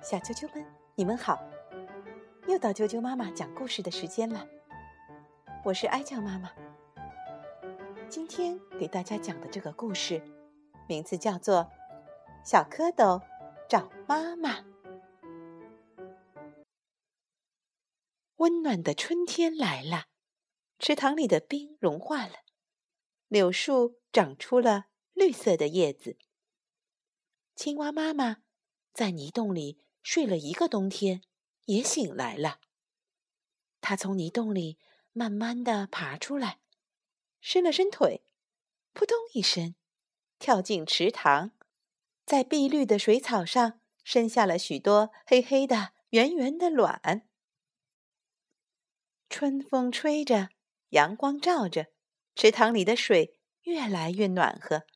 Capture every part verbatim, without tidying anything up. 小啾啾们，你们好！又到啾啾妈妈讲故事的时间了，我是哀酱妈妈。今天给大家讲的这个故事，名字叫做《小蝌蚪找妈妈》。温暖的春天来了，池塘里的冰融化了，柳树长出了绿色的叶子。青蛙妈妈在泥洞里睡了一个冬天，也醒来了。她从泥洞里慢慢地爬出来，伸了伸腿，扑通一声，跳进池塘，在碧绿的水草上生下了许多黑黑的、圆圆的卵。春风吹着，阳光照着，池塘里的水越来越暖和。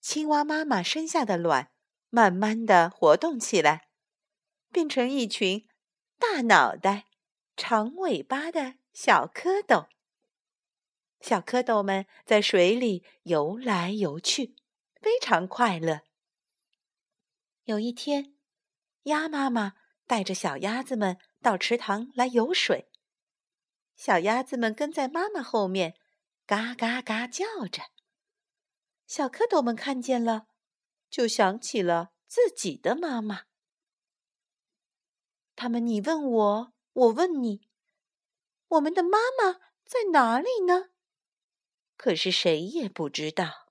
青蛙妈妈生下的卵慢慢地活动起来，变成一群大脑袋、长尾巴的小蝌蚪。小蝌蚪们在水里游来游去，非常快乐。有一天，鸭妈妈带着小鸭子们到池塘来游水，小鸭子们跟在妈妈后面，嘎嘎嘎叫着。小蝌蚪们看见了，就想起了自己的妈妈。他们你问我，我问你，我们的妈妈在哪里呢？可是谁也不知道。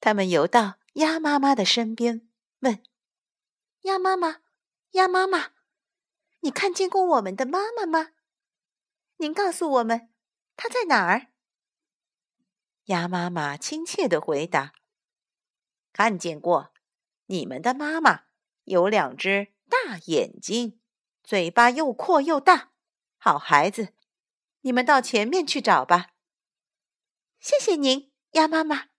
他们游到鸭妈妈的身边，问：鸭妈妈，鸭妈妈，你看见过我们的妈妈吗？您告诉我们，她在哪儿？鸭妈妈亲切地回答：看见过，你们的妈妈有两只大眼睛，嘴巴又阔又大。好孩子，你们到前面去找吧。谢谢您，鸭妈妈。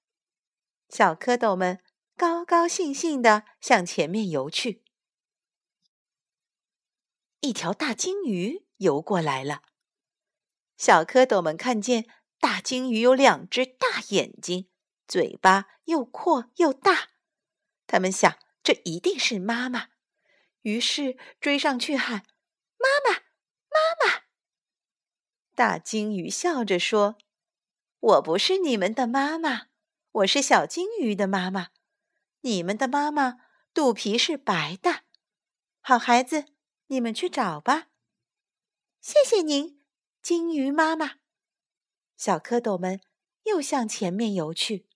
小蝌蚪们高高兴兴地向前面游去。一条大鲸鱼游过来了，小蝌蚪们看见大鲸鱼有两只大眼睛，嘴巴又阔又大，他们想这一定是妈妈，于是追上去喊：妈妈，妈妈！大鲸鱼笑着说：我不是你们的妈妈，我是小鲸鱼的妈妈，你们的妈妈肚皮是白的。好孩子，你们去找吧。谢谢您，鲸鱼妈妈。小蝌蚪们又向前面游去。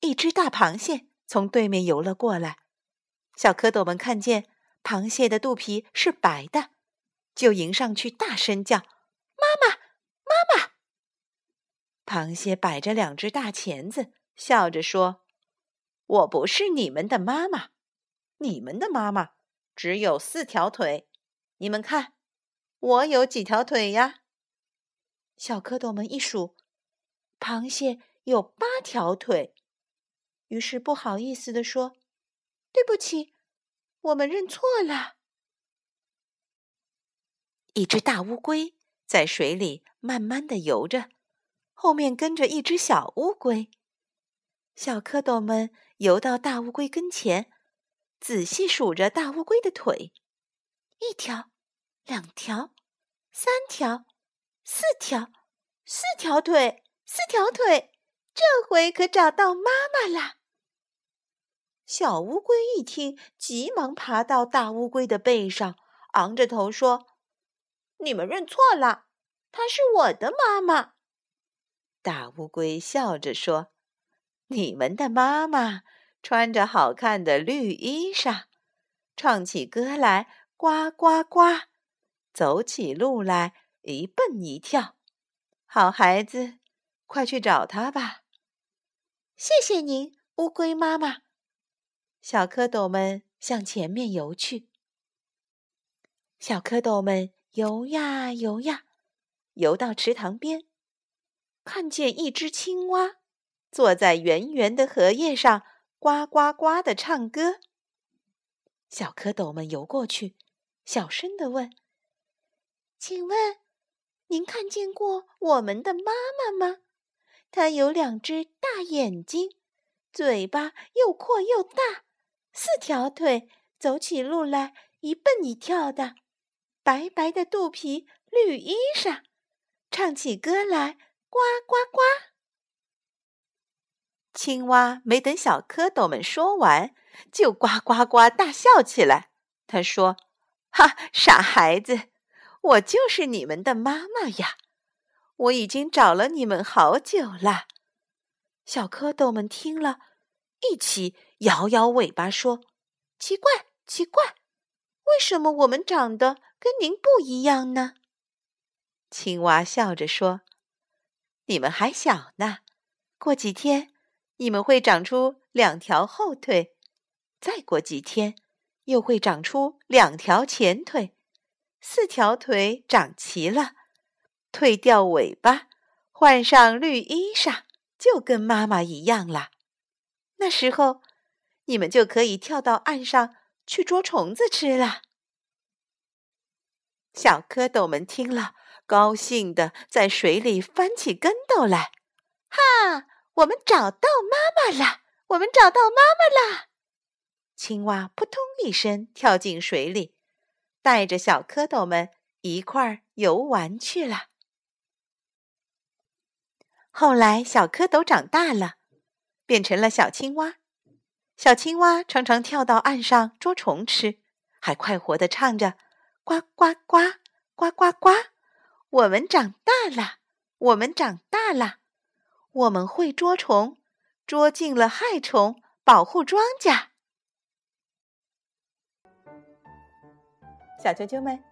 一只大螃蟹从对面游了过来，小蝌蚪们看见螃蟹的肚皮是白的，就迎上去大声叫：妈妈，妈妈！螃蟹摆着两只大钳子，笑着说：我不是你们的妈妈，你们的妈妈只有四条腿，你们看，我有几条腿呀？小蝌蚪们一数，螃蟹有八条腿，于是不好意思地说：对不起，我们认错了。一只大乌龟在水里慢慢地游着，后面跟着一只小乌龟。小蝌蚪们游到大乌龟跟前，仔细数着大乌龟的腿，一条，两条，三条，四条，四条腿，四条腿，这回可找到妈妈啦！小乌龟一听，急忙爬到大乌龟的背上，昂着头说：你们认错了，她是我的妈妈。大乌龟笑着说：你们的妈妈穿着好看的绿衣裳，唱起歌来呱呱呱，走起路来一蹦一跳。好孩子，快去找她吧。谢谢您，乌龟妈妈。小蝌蚪们向前面游去。小蝌蚪们游呀游呀，游到池塘边，看见一只青蛙坐在圆圆的荷叶上呱呱呱地唱歌。小蝌蚪们游过去，小声地问：请问您看见过我们的妈妈吗？她有两只大眼睛，嘴巴又阔又大，四条腿，走起路来一蹦一跳的，白白的肚皮，绿衣裳，唱起歌来呱呱呱。青蛙没等小蝌蚪们说完，就呱呱呱大笑起来。他说：哈，傻孩子，我就是你们的妈妈呀，我已经找了你们好久了。小蝌蚪们听了，一起摇摇尾巴说：奇怪，奇怪，为什么我们长得跟您不一样呢？青蛙笑着说：你们还小呢，过几天你们会长出两条后腿，再过几天又会长出两条前腿，四条腿长齐了，退掉尾巴，换上绿衣裳，就跟妈妈一样了。那时候你们就可以跳到岸上去捉虫子吃了。小蝌蚪们听了，高兴地在水里翻起跟斗来。哈，我们找到妈妈了，我们找到妈妈了。青蛙扑通一声跳进水里，带着小蝌蚪们一块儿游玩去了。后来小蝌蚪长大了，变成了小青蛙。小青蛙常常跳到岸上捉虫吃，还快活地唱着呱呱呱呱呱呱，我们长大了，我们长大了，我们会捉虫，捉尽了害虫，保护庄稼。小啾啾们，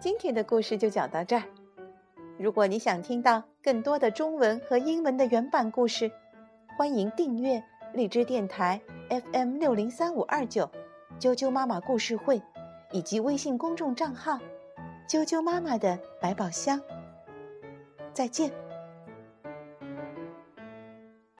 今天的故事就讲到这儿。如果你想听到更多的中文和英文的原版故事，欢迎订阅荔枝电台 F M 六零三五二九啾啾妈妈故事会，以及微信公众账号“啾啾妈妈的百宝箱”。再见。